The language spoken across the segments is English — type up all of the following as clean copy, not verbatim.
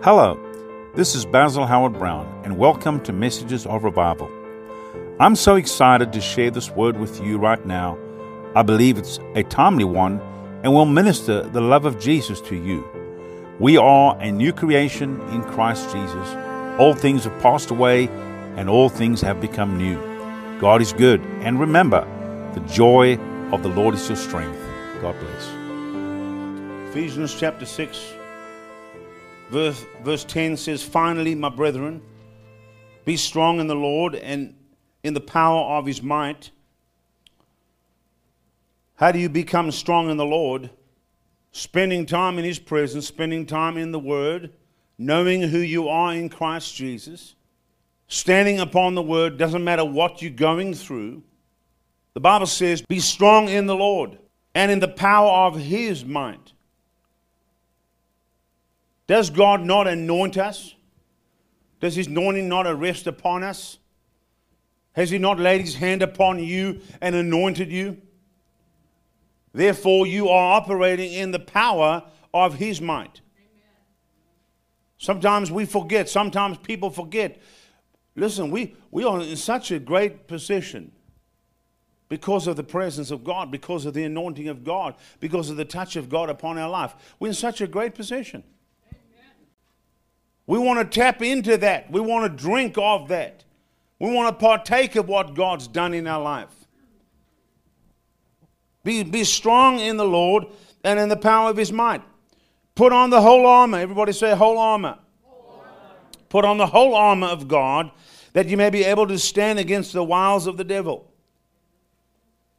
Hello, this is Basil Howard Brown, and welcome to Messages of Revival. I'm so excited to share this word with you right now. I believe it's a timely one and will minister the love of Jesus to you. We are a new creation in Christ Jesus. All things have passed away, and all things have become new. God is good, and remember, the joy of the Lord is your strength. God bless. Ephesians chapter 6. Verse 10 says, "Finally, my brethren, be strong in the Lord and in the power of His might." How do you become strong in the Lord? Spending time in His presence, spending time in the Word, knowing who you are in Christ Jesus, standing upon the Word, doesn't matter what you're going through. The Bible says, be strong in the Lord and in the power of His might. Does God not anoint us? Does His anointing not rest upon us? Has He not laid His hand upon you and anointed you? Therefore, you are operating in the power of His might. Amen. Sometimes we forget. Sometimes people forget. Listen, we are in such a great position because of the presence of God, because of the anointing of God, because of the touch of God upon our life. We're in such a great position. We want to tap into that. We want to drink of that. We want to partake of what God's done in our life. Be strong in the Lord and in the power of His might. Put on the whole armor. Everybody say whole armor. Whole armor. Put on the whole armor of God, that you may be able to stand against the wiles of the devil.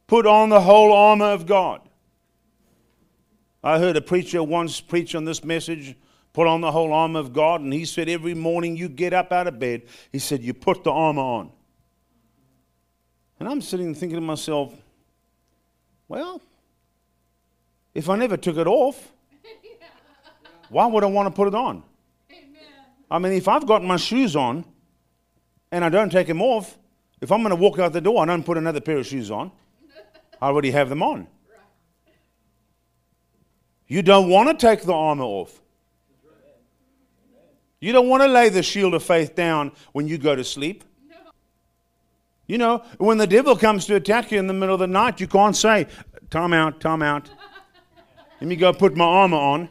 Put on the whole armor of God. I heard a preacher once preach on this message, put on the whole armor of God. And he said, every morning you get up out of bed, he said, you put the armor on. And I'm sitting thinking to myself, well, if I never took it off, why would I want to put it on? Amen. I mean, if I've got my shoes on and I don't take them off, if I'm going to walk out the door, I don't put another pair of shoes on. I already have them on. Right. You don't want to take the armor off. You don't want to lay the shield of faith down when you go to sleep. No. You know, when the devil comes to attack you in the middle of the night, you can't say, time out, time out. Let me go put my armor on.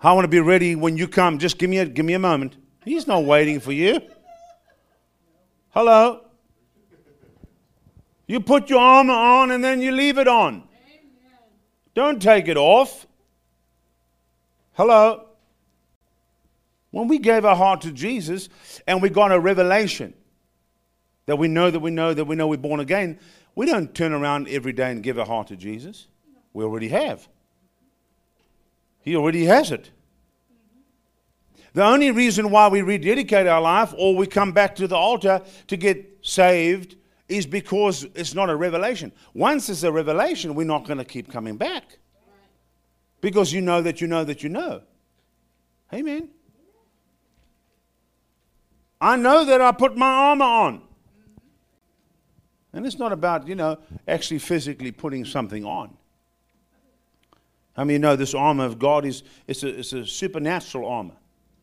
I want to be ready when you come. Just give me a moment. He's not waiting for you. Hello? You put your armor on and then you leave it on. Amen. Don't take it off. Hello? When we gave our heart to Jesus and we got a revelation that we know we're born again, we don't turn around every day and give our heart to Jesus. We already have. He already has it. The only reason why we rededicate our life or we come back to the altar to get saved is because it's not a revelation. Once it's a revelation, we're not going to keep coming back. Because you know that you know that you know. Amen. I know that I put my armor on. And it's not about, you know, actually physically putting something on. I mean, you know, this armor of God is it's a supernatural armor.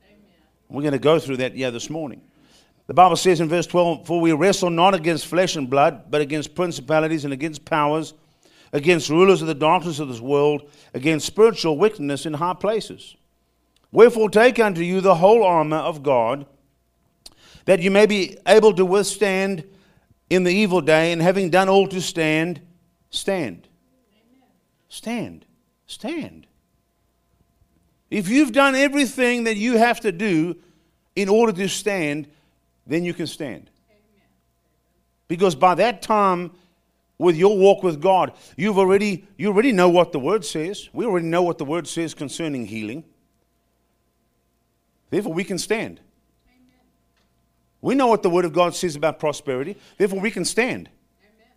Amen. We're going to go through that this morning. The Bible says in verse 12, "For we wrestle not against flesh and blood, but against principalities and against powers, against rulers of the darkness of this world, against spiritual wickedness in high places. Wherefore take unto you the whole armor of God, that you may be able to withstand in the evil day, and having done all to stand, stand." Amen. Stand. Stand. If you've done everything that you have to do in order to stand, then you can stand. Amen. Because by that time, with your walk with God, you already know what the Word says. We already know what the Word says concerning healing. Therefore, we can stand. We know what the Word of God says about prosperity. Therefore, we can stand. Amen.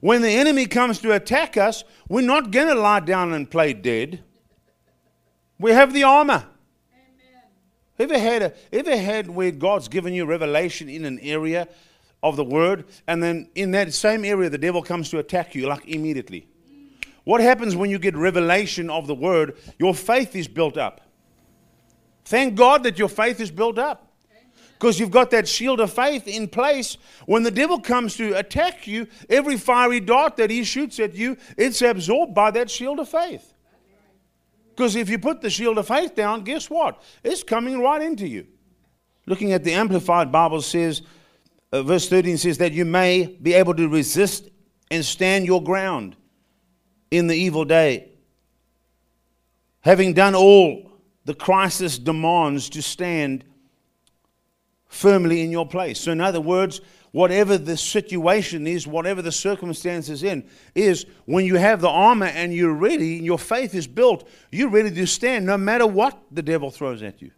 When the enemy comes to attack us, we're not going to lie down and play dead. We have the armor. Amen. Ever had where God's given you revelation in an area of the Word, and then in that same area the devil comes to attack you, like immediately? What happens when you get revelation of the Word? Your faith is built up. Thank God that your faith is built up, because you've got that shield of faith in place. When the devil comes to attack you, every fiery dart that he shoots at you, it's absorbed by that shield of faith. Because if you put the shield of faith down, guess what? It's coming right into you. Looking at the Amplified Bible says, verse 13 says, that you may be able to resist and stand your ground in the evil day. Having done all the crisis demands to stand firmly in your place. So in other words, whatever the situation is, whatever the circumstances is when you have the armor and you're ready, your faith is built, you're ready to stand no matter what the devil throws at you.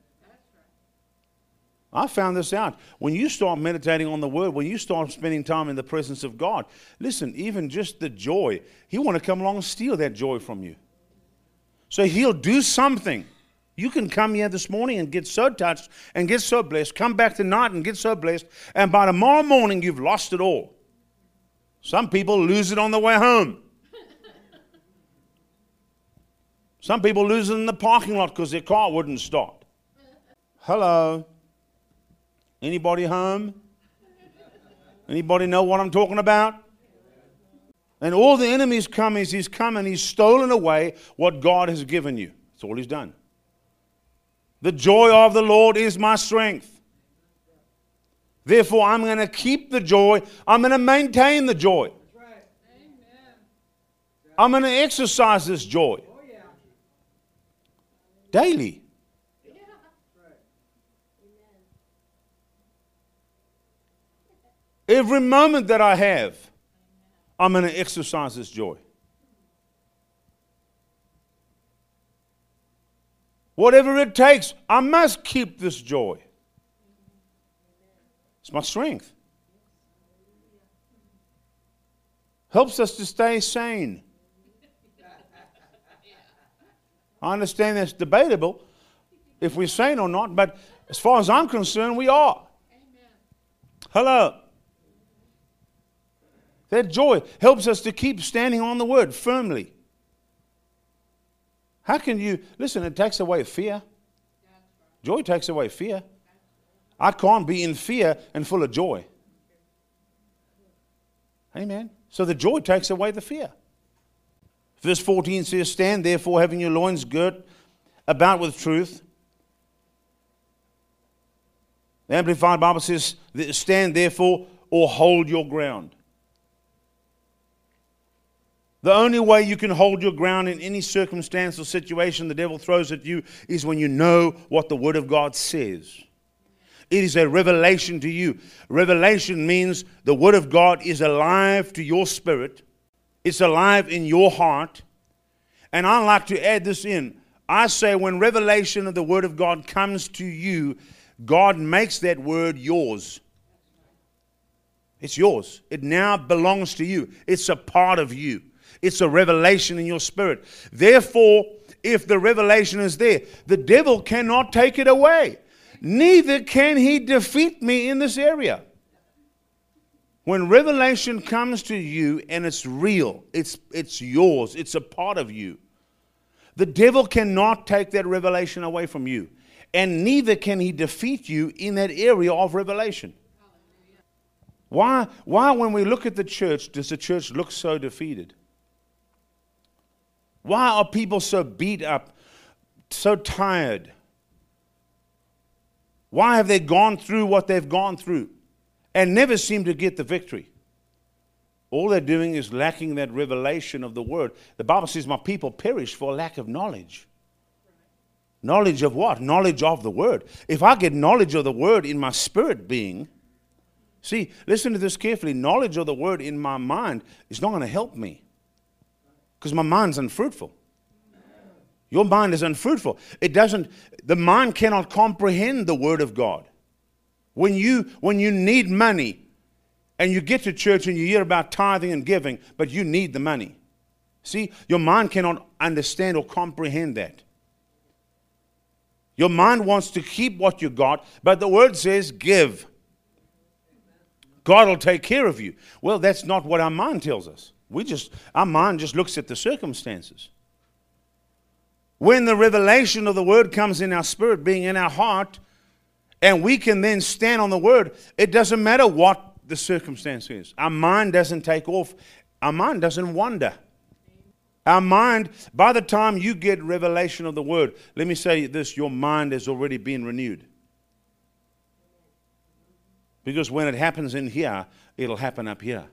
I found this out. When you start meditating on the Word, when you start spending time in the presence of God, listen, even just the joy, He'll want to come along and steal that joy from you. So He'll do something. You can come here this morning and get so touched and get so blessed. Come back tonight and get so blessed. And by tomorrow morning, you've lost it all. Some people lose it on the way home. Some people lose it in the parking lot because their car wouldn't start. Hello? Anybody home? Anybody know what I'm talking about? And all the enemy's come is he's come and he's stolen away what God has given you. That's all he's done. The joy of the Lord is my strength. Therefore, I'm going to keep the joy. I'm going to maintain the joy. I'm going to exercise this joy daily. Every moment that I have, I'm going to exercise this joy. Whatever it takes, I must keep this joy. It's my strength. Helps us to stay sane. I understand that's debatable if we're sane or not, but as far as I'm concerned, we are. Hello. That joy helps us to keep standing on the Word firmly. How can you, listen, it takes away fear. Joy takes away fear. I can't be in fear and full of joy. Amen. So the joy takes away the fear. Verse 14 says, stand therefore, having your loins girt about with truth. The Amplified Bible says, stand therefore, or hold your ground. The only way you can hold your ground in any circumstance or situation the devil throws at you is when you know what the Word of God says. It is a revelation to you. Revelation means the Word of God is alive to your spirit. It's alive in your heart. And I like to add this in. I say when revelation of the Word of God comes to you, God makes that Word yours. It's yours. It now belongs to you. It's a part of you. It's a revelation in your spirit. Therefore, if the revelation is there, the devil cannot take it away. Neither can he defeat me in this area. When revelation comes to you and it's real, it's yours, it's a part of you, the devil cannot take that revelation away from you. And neither can he defeat you in that area of revelation. Why when we look at the church, does the church look so defeated? Why are people so beat up, so tired? Why have they gone through what they've gone through and never seem to get the victory? All they're doing is lacking that revelation of the Word. The Bible says, my people perish for lack of knowledge. Knowledge of what? Knowledge of the Word. If I get knowledge of the Word in my spirit being, see, listen to this carefully. Knowledge of the Word in my mind is not going to help me. Because my mind's unfruitful. Your mind is unfruitful. The mind cannot comprehend the Word of God. When you need money and you get to church and you hear about tithing and giving, but you need the money. See, your mind cannot understand or comprehend that. Your mind wants to keep what you got, but the Word says give. God will take care of you. Well, that's not what our mind tells us. Our mind just looks at the circumstances. When the revelation of the word comes in our spirit, being in our heart, and we can then stand on the word, it doesn't matter what the circumstance is. Our mind doesn't take off. Our mind doesn't wander. Our mind, by the time you get revelation of the word, let me say this, your mind has already been renewed. Because when it happens in here, it'll happen up here.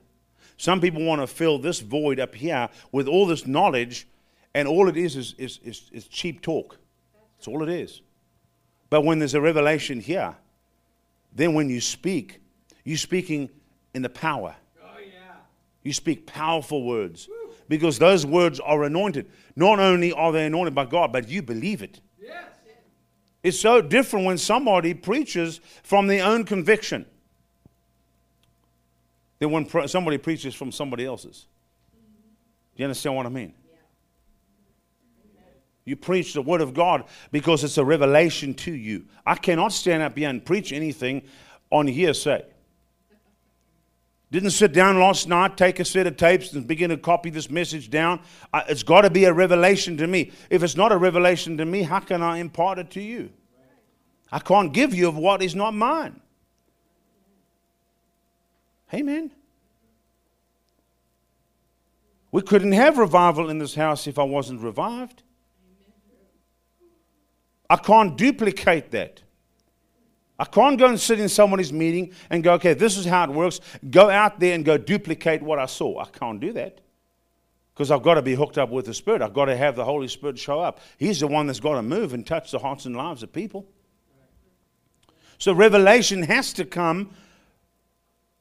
Some people want to fill this void up here with all this knowledge, and all it is cheap talk. That's all it is. But when there's a revelation here, then when you speak, you're speaking in the power. Oh, yeah. You speak powerful words. Woo. Because those words are anointed. Not only are they anointed by God, but you believe it. Yes. It's so different when somebody preaches from their own conviction than when somebody preaches from somebody else's. Do you understand what I mean? Yeah. You preach the word of God because it's a revelation to you. I cannot stand up here and preach anything on hearsay. Didn't sit down last night, take a set of tapes and begin to copy this message down. It's got to be a revelation to me. If it's not a revelation to me, how can I impart it to you? I can't give you of what is not mine. Amen. We couldn't have revival in this house if I wasn't revived. I can't duplicate that. I can't go and sit in somebody's meeting and go, okay, this is how it works. Go out there and go duplicate what I saw. I can't do that because I've got to be hooked up with the Spirit. I've got to have the Holy Spirit show up. He's the one that's got to move and touch the hearts and lives of people. So revelation has to come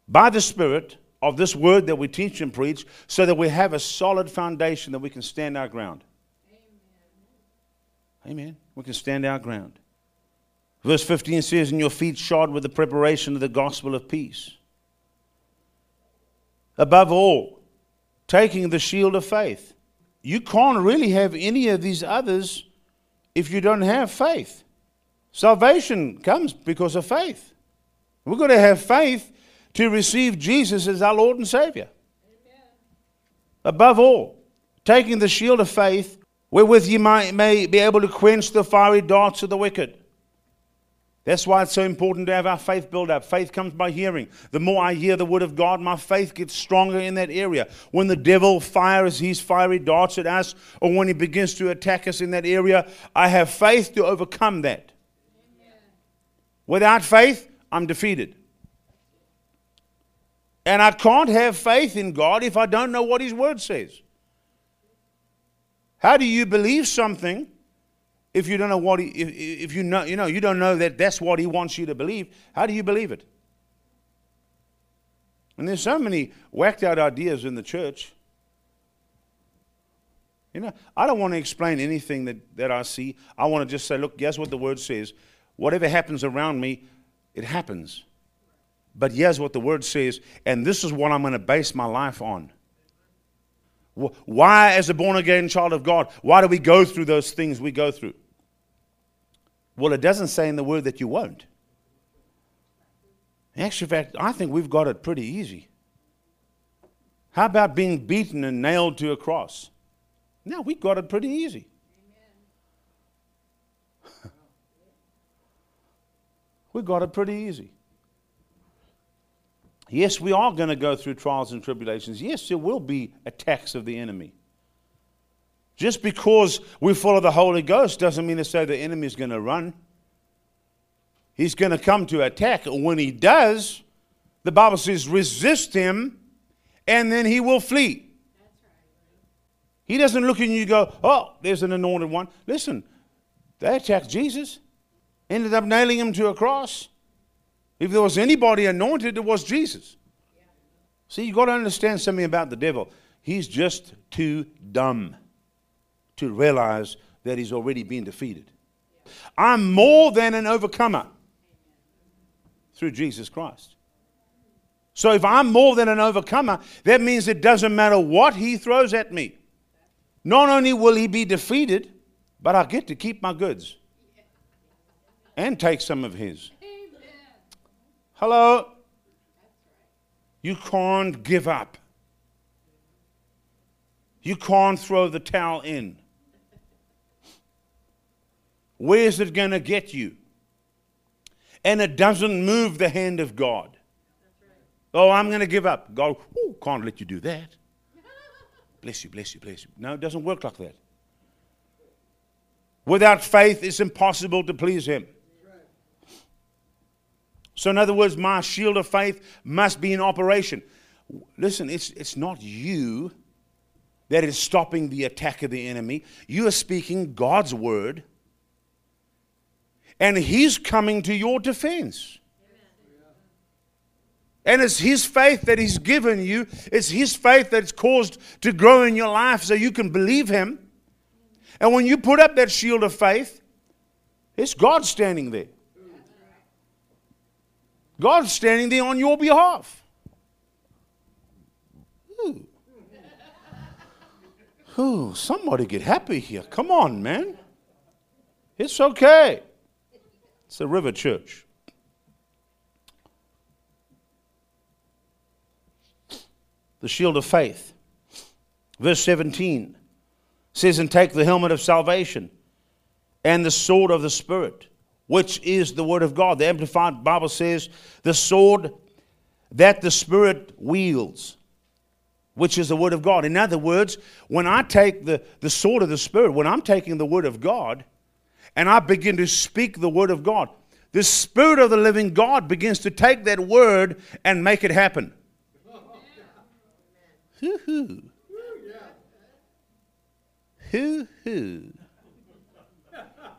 by the Spirit of this word that we teach and preach so that we have a solid foundation that we can stand our ground. Amen. We can stand our ground. Verse 15 says, and your feet shod with the preparation of the gospel of peace. Above all, taking the shield of faith. You can't really have any of these others if you don't have faith. Salvation comes because of faith. We've got to have faith to receive Jesus as our Lord and Savior. Amen. Above all, taking the shield of faith, wherewith ye may be able to quench the fiery darts of the wicked. That's why it's so important to have our faith build up. Faith comes by hearing. The more I hear the word of God, my faith gets stronger in that area. When the devil fires his fiery darts at us, or when he begins to attack us in that area, I have faith to overcome that. Amen. Without faith, I'm defeated. And I can't have faith in God if I don't know what His Word says. How do you believe something? If you don't know what you don't know that that's what He wants you to believe, how do you believe it? And there's so many whacked out ideas in the church. You know, I don't want to explain anything that I see. I want to just say, look, guess what the Word says. Whatever happens around me, it happens. But here's what the Word says, and this is what I'm going to base my life on. Why, as a born-again child of God, why do we go through those things we go through? Well, it doesn't say in the Word that you won't. In actual fact, I think we've got it pretty easy. How about being beaten and nailed to a cross? No, we got it pretty easy. We got it pretty easy. Yes, we are going to go through trials and tribulations. Yes, there will be attacks of the enemy. Just because we follow the Holy Ghost doesn't mean to say the enemy is going to run. He's going to come to attack. And when he does, the Bible says, resist him, and then he will flee. That's right. He doesn't look at you and go, oh, there's an anointed one. Listen, they attacked Jesus, ended up nailing him to a cross. If there was anybody anointed, it was Jesus. Yeah. See, you've got to understand something about the devil. He's just too dumb to realize that he's already been defeated. Yeah. I'm more than an overcomer through Jesus Christ. So if I'm more than an overcomer, that means it doesn't matter what he throws at me. Not only will he be defeated, but I get to keep my goods and take some of his. Hello? You can't give up. You can't throw the towel in. Where is it going to get you? And it doesn't move the hand of God. That's right. Oh, I'm going to give up. God, ooh, can't let you do that. Bless you, bless you, bless you. No, it doesn't work like that. Without faith, it's impossible to please Him. Right. So in other words, my shield of faith must be in operation. Listen, it's not you that is stopping the attack of the enemy. You are speaking God's word. And He's coming to your defense. Amen. And it's His faith that He's given you. It's His faith that's caused to grow in your life so you can believe Him. And when you put up that shield of faith, it's God standing there. God's standing there on your behalf. Ooh. Ooh, somebody get happy here. Come on, man. It's okay. It's a River Church. The shield of faith. Verse 17 says, and take the helmet of salvation and the sword of the Spirit, which is the word of God. The Amplified Bible says, the sword that the Spirit wields, which is the word of God. In other words, when I take the sword of the Spirit, when I'm taking the word of God, and I begin to speak the word of God, the Spirit of the living God begins to take that word and make it happen. Hoo-hoo. Hoo-hoo.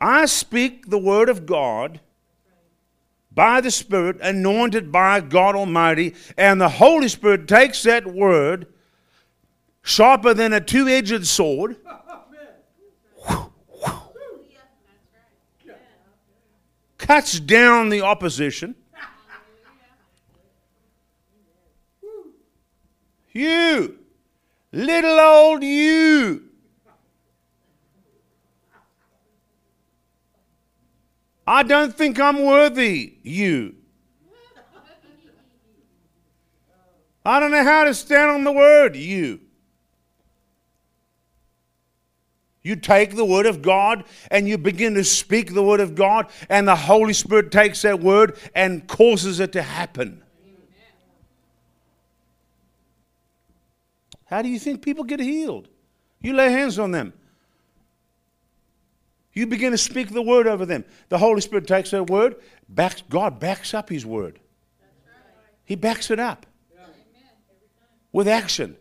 I speak the word of God by the Spirit, anointed by God Almighty, and the Holy Spirit takes that word, sharper than a two-edged sword, cuts down the opposition. You, little old you. I don't think I'm worthy, you. I don't know how to stand on the word, you. You take the word of God and you begin to speak the word of God, and the Holy Spirit takes that word and causes it to happen. Amen. How do you think people get healed? You lay hands on them. You begin to speak the word over them. The Holy Spirit takes that word. God backs up His word. That's right. He backs it up. Yeah. Amen. With action.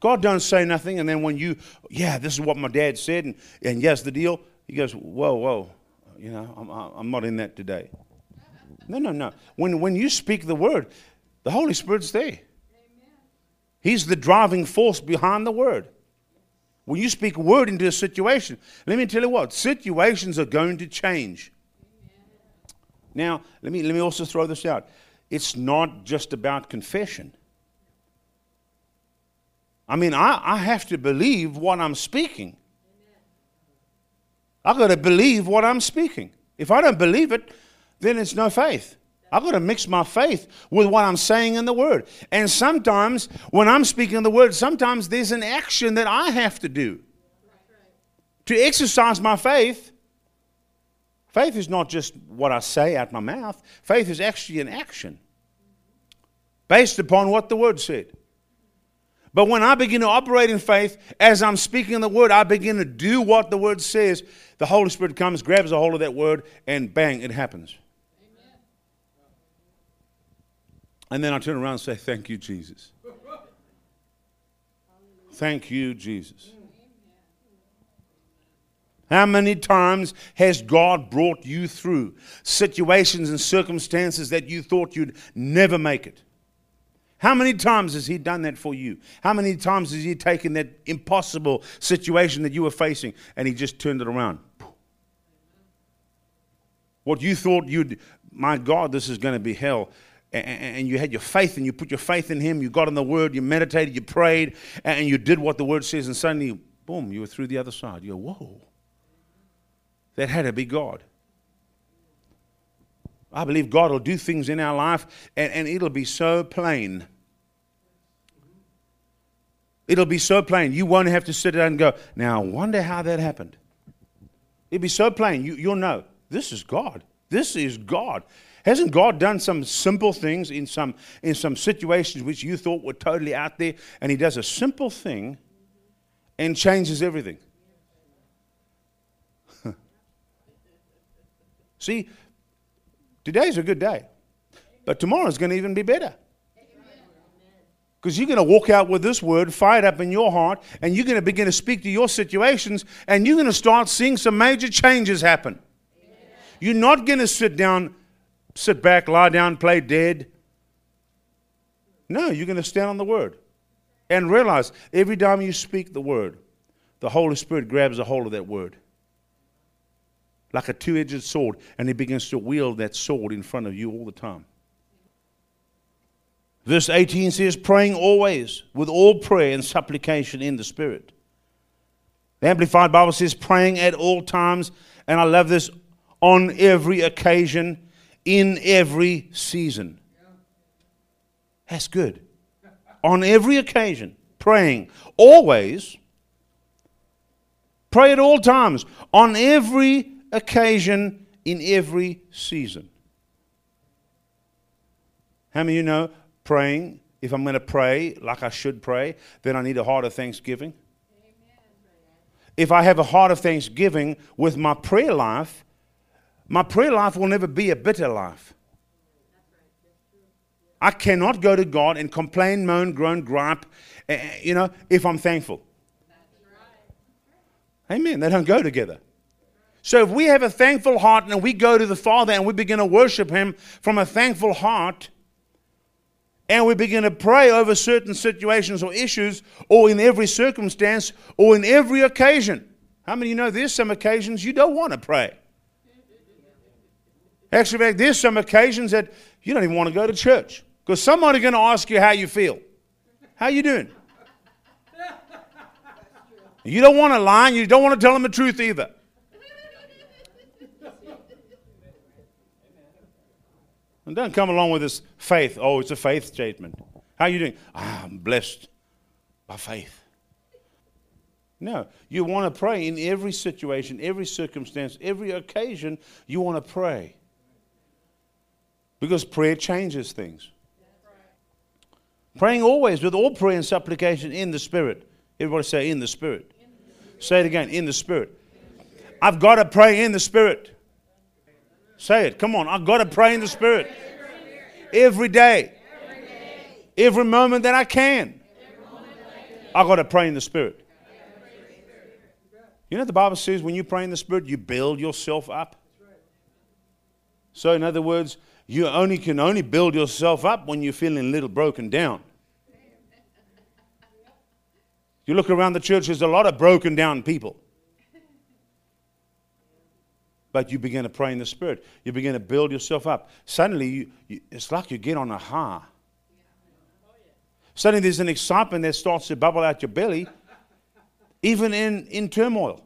God don't say nothing, and then when you, yeah, this is what my dad said, and yes, the deal, he goes, whoa, whoa, you know, I'm not in that today. No, no, no. When you speak the word, the Holy Spirit's there. Amen. He's the driving force behind the word. When you speak word into a situation, let me tell you what, situations are going to change. Amen. Now, let me also throw this out. It's not just about confession. I mean, I have to believe what I'm speaking. I've got to believe what I'm speaking. If I don't believe it, then it's no faith. I've got to mix my faith with what I'm saying in the Word. And sometimes, when I'm speaking the Word, sometimes there's an action that I have to do to exercise my faith. Faith is not just what I say out my mouth. Faith is actually an action based upon what the Word said. But when I begin to operate in faith, as I'm speaking the word, I begin to do what the word says. The Holy Spirit comes, grabs a hold of that word, and bang, it happens. Amen. And then I turn around and say, thank you, Jesus. Thank you, Jesus. How many times has God brought you through situations and circumstances that you thought you'd never make it? How many times has He done that for you? How many times has He taken that impossible situation that you were facing and He just turned it around? What you thought you'd, my God, this is going to be hell. And you had your faith and you put your faith in Him. You got in the Word, you meditated, you prayed, and you did what the Word says. And suddenly, boom, you were through the other side. You go, whoa. That had to be God. I believe God will do things in our life, and it'll be so plain. It'll be so plain. You won't have to sit down and go, now I wonder how that happened. It'd be so plain. You'll know, this is God. This is God. Hasn't God done some simple things in some situations which you thought were totally out there? And he does a simple thing and changes everything. See, today's a good day, but tomorrow's going to even be better. Because you're going to walk out with this word fired up in your heart, and you're going to begin to speak to your situations, and you're going to start seeing some major changes happen. Amen. You're not going to sit down, sit back, lie down, play dead. No, you're going to stand on the word and realize every time you speak the word, the Holy Spirit grabs a hold of that word like a two-edged sword, and he begins to wield that sword in front of you all the time. Verse 18 says, praying always with all prayer and supplication in the Spirit. The Amplified Bible says, praying at all times, and I love this, on every occasion, in every season. That's good. On every occasion, praying always. Pray at all times, on every occasion, in every season. How many of you know? Praying, if I'm going to pray like I should pray, then I need a heart of thanksgiving. Amen. If I have a heart of thanksgiving with my prayer life will never be a bitter life. I cannot go to God and complain, moan, groan, gripe, you know, if I'm thankful. Amen. They don't go together. So if we have a thankful heart and we go to the Father and we begin to worship Him from a thankful heart, and we begin to pray over certain situations or issues, or in every circumstance, or in every occasion. How many of you know there's some occasions you don't want to pray? Actually, there's some occasions that you don't even want to go to church because somebody's going to ask you how you feel. How you doing? You don't want to lie, and you don't want to tell them the truth either. And don't come along with this faith. Oh, it's a faith statement. How are you doing? Ah, I'm blessed by faith. No, you want to pray in every situation, every circumstance, every occasion. You want to pray. Because prayer changes things. Praying always with all prayer and supplication in the Spirit. Everybody say in the Spirit. Say it again, in the Spirit. I've got to pray in the Spirit. Say it. Come on. I've got to pray in the Spirit. Every day. Every moment that I can. I've got to pray in the Spirit. You know the Bible says when you pray in the Spirit, you build yourself up. So in other words, you can only build yourself up when you're feeling a little broken down. You look around the church, there's a lot of broken down people. But you begin to pray in the Spirit. You begin to build yourself up. Suddenly, it's like you get on a high. Suddenly, there's an excitement that starts to bubble out your belly, even in turmoil.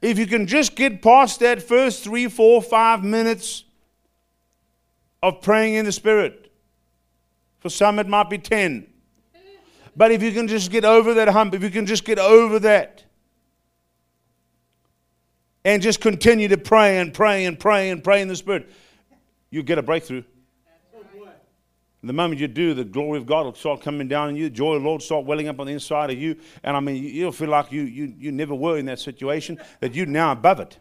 If you can just get past that first 3, 4, 5 minutes of praying in the Spirit. For some, it might be 10. But if you can just get over that hump, if you can just get over that, and just continue to pray and pray and pray and pray in the Spirit, you'll get a breakthrough. The moment you do, the glory of God will start coming down on you. The joy of the Lord will start welling up on the inside of you. And I mean, you'll feel like you never were in that situation, that you're now above it.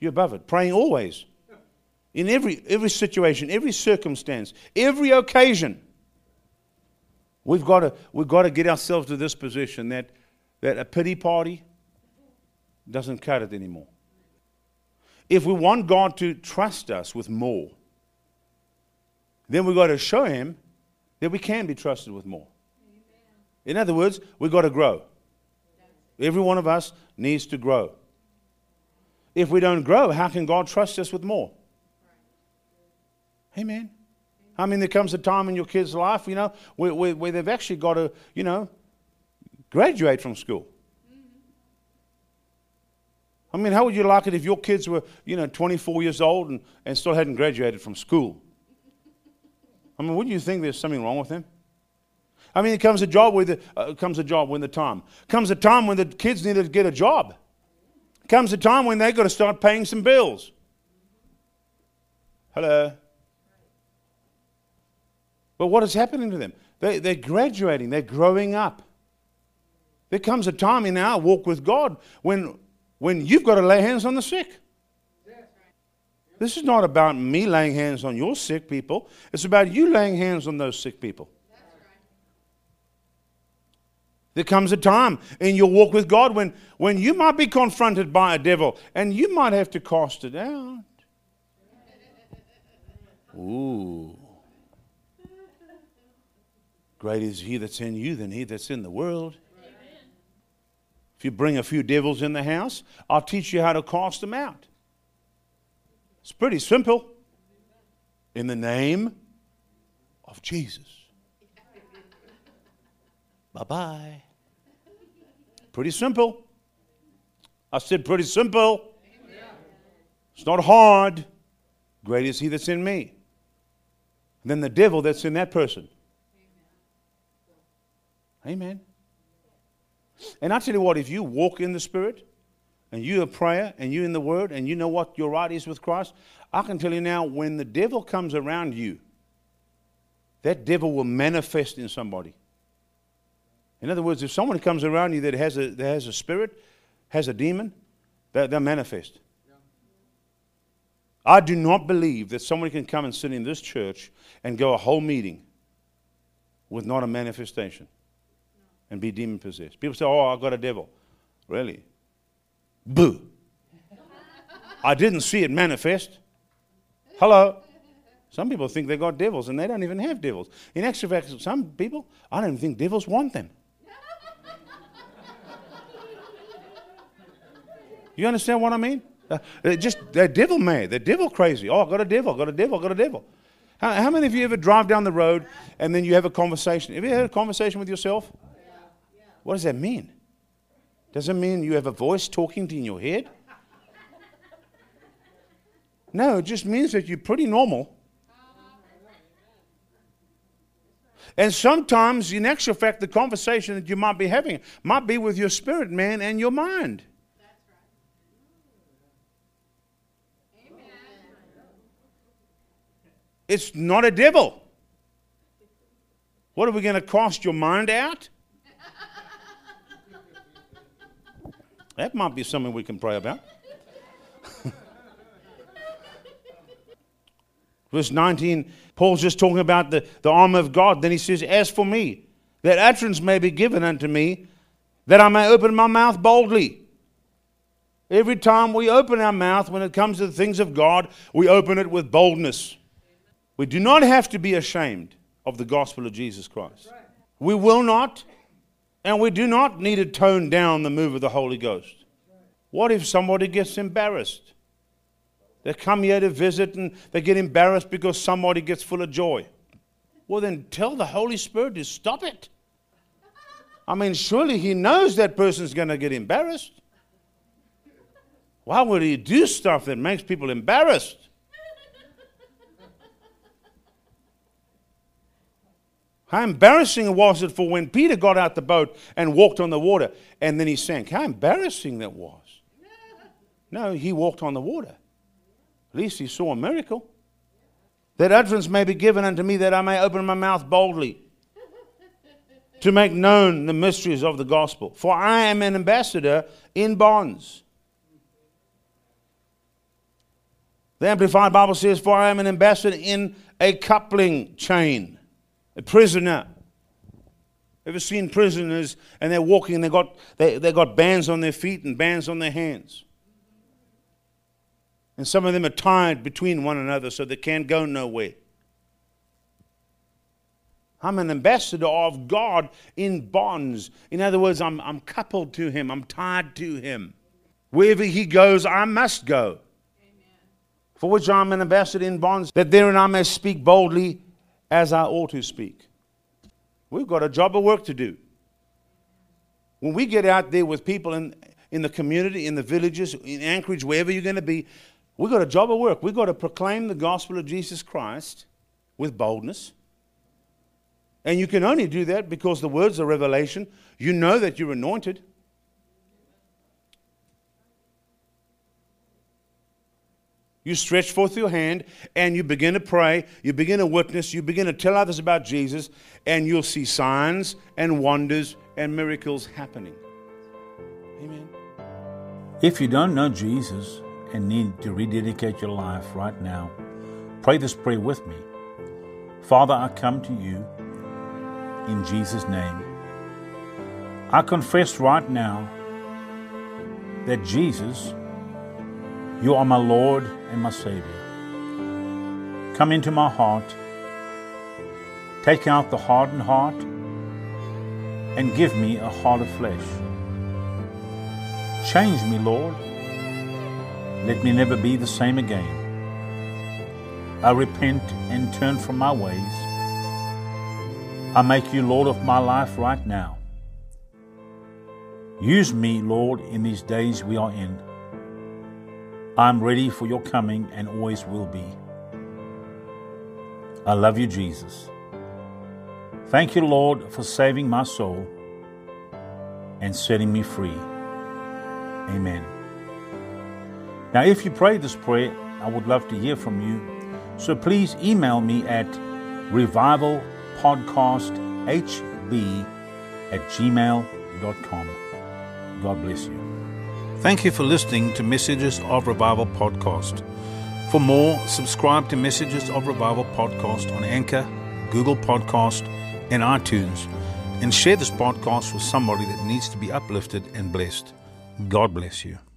You're above it. Praying always. In every situation, every circumstance, every occasion. We've got to get ourselves to this position that a pity party doesn't cut it anymore. If we want God to trust us with more, then we've got to show Him that we can be trusted with more. Amen. In other words, we've got to grow. Every one of us needs to grow. If we don't grow, how can God trust us with more? Amen. I mean, there comes a time in your kid's life, you know, where they've actually got to, you know, graduate from school. I mean, how would you like it if your kids were, you know, 24 years old and still hadn't graduated from school? I mean, wouldn't you think there's something wrong with them? I mean, it comes a job with the time. Comes a time when the kids need to get a job. Comes a time when they've got to start paying some bills. Hello. But what is happening to them? They're graduating. They're growing up. There comes a time in our walk with God when you've got to lay hands on the sick. This is not about me laying hands on your sick people. It's about you laying hands on those sick people. That's right. There comes a time in your walk with God when you might be confronted by a devil and you might have to cast it out. Ooh. Greater is he that's in you than he that's in the world. Amen. If you bring a few devils in the house, I'll teach you how to cast them out. It's pretty simple. In the name of Jesus. Bye-bye. Pretty simple. I said pretty simple. Amen. It's not hard. Great is he that's in me than the devil that's in that person. Amen. And I tell you what, if you walk in the Spirit, and you're a prayer, and you're in the Word, and you know what your right is with Christ, I can tell you now, when the devil comes around you, that devil will manifest in somebody. In other words, if someone comes around you that has a spirit, has a demon, they'll manifest. Yeah. I do not believe that somebody can come and sit in this church and go a whole meeting with not a manifestation and be demon-possessed. People say, oh, I've got a devil. Really? Boo. I didn't see it manifest. Hello. Some people think they got devils and they don't even have devils. In actual fact, some people, I don't even think devils want them. You understand what I mean? They're devil mad. They're devil crazy. Oh, I got a devil, I got a devil, I got a devil. How many of you ever drive down the road and then you have a conversation? Have you had a conversation with yourself? What does that mean? Doesn't mean you have a voice talking to you in your head. No, it just means that you're pretty normal. And sometimes, in actual fact, the conversation that you might be having might be with your spirit man and your mind. It's not a devil. What, are we going to cast your mind out? That might be something we can pray about. Verse 19, Paul's just talking about the armor of God. Then he says, as for me, that utterance may be given unto me, that I may open my mouth boldly. Every time we open our mouth, when it comes to the things of God, we open it with boldness. We do not have to be ashamed of the gospel of Jesus Christ. We will not. And we do not need to tone down the move of the Holy Ghost. What if somebody gets embarrassed? They come here to visit and they get embarrassed because somebody gets full of joy. Well, then tell the Holy Spirit to stop it. I mean, surely he knows that person's going to get embarrassed. Why would he do stuff that makes people embarrassed? How embarrassing was it for when Peter got out the boat and walked on the water and then he sank? How embarrassing that was. No, he walked on the water. At least he saw a miracle. That utterance may be given unto me that I may open my mouth boldly to make known the mysteries of the gospel. For I am an ambassador in bonds. The Amplified Bible says, for I am an ambassador in a coupling chain. A prisoner. Ever seen prisoners and they're walking and they got bands on their feet and bands on their hands? And some of them are tied between one another so they can't go nowhere. I'm an ambassador of God in bonds. In other words, I'm coupled to him. I'm tied to him. Wherever he goes, I must go. Amen. For which I'm an ambassador in bonds, that therein I may speak boldly as I ought to speak. We've got a job of work to do. When we get out there with people in the community, in the villages, in Anchorage, wherever you're going to be, we've got a job of work. We've got to proclaim the gospel of Jesus Christ with boldness. And you can only do that because the words are revelation. You know that you're anointed. You stretch forth your hand and you begin to pray, you begin to witness, you begin to tell others about Jesus, and you'll see signs and wonders and miracles happening. Amen. If you don't know Jesus and need to rededicate your life right now, pray this prayer with me. Father, I come to you in Jesus' name. I confess right now that Jesus, you are my Lord and my Savior. Come into my heart, take out the hardened heart, and give me a heart of flesh. Change me, Lord. Let me never be the same again. I repent and turn from my ways. I make you Lord of my life right now. Use me, Lord, in these days we are in. I'm ready for your coming and always will be. I love you, Jesus. Thank you, Lord, for saving my soul and setting me free. Amen. Now, if you prayed this prayer, I would love to hear from you. So please email me at revivalpodcasthb@gmail.com. God bless you. Thank you for listening to Messages of Revival Podcast. For more, subscribe to Messages of Revival Podcast on Anchor, Google Podcast, and iTunes, and share this podcast with somebody that needs to be uplifted and blessed. God bless you.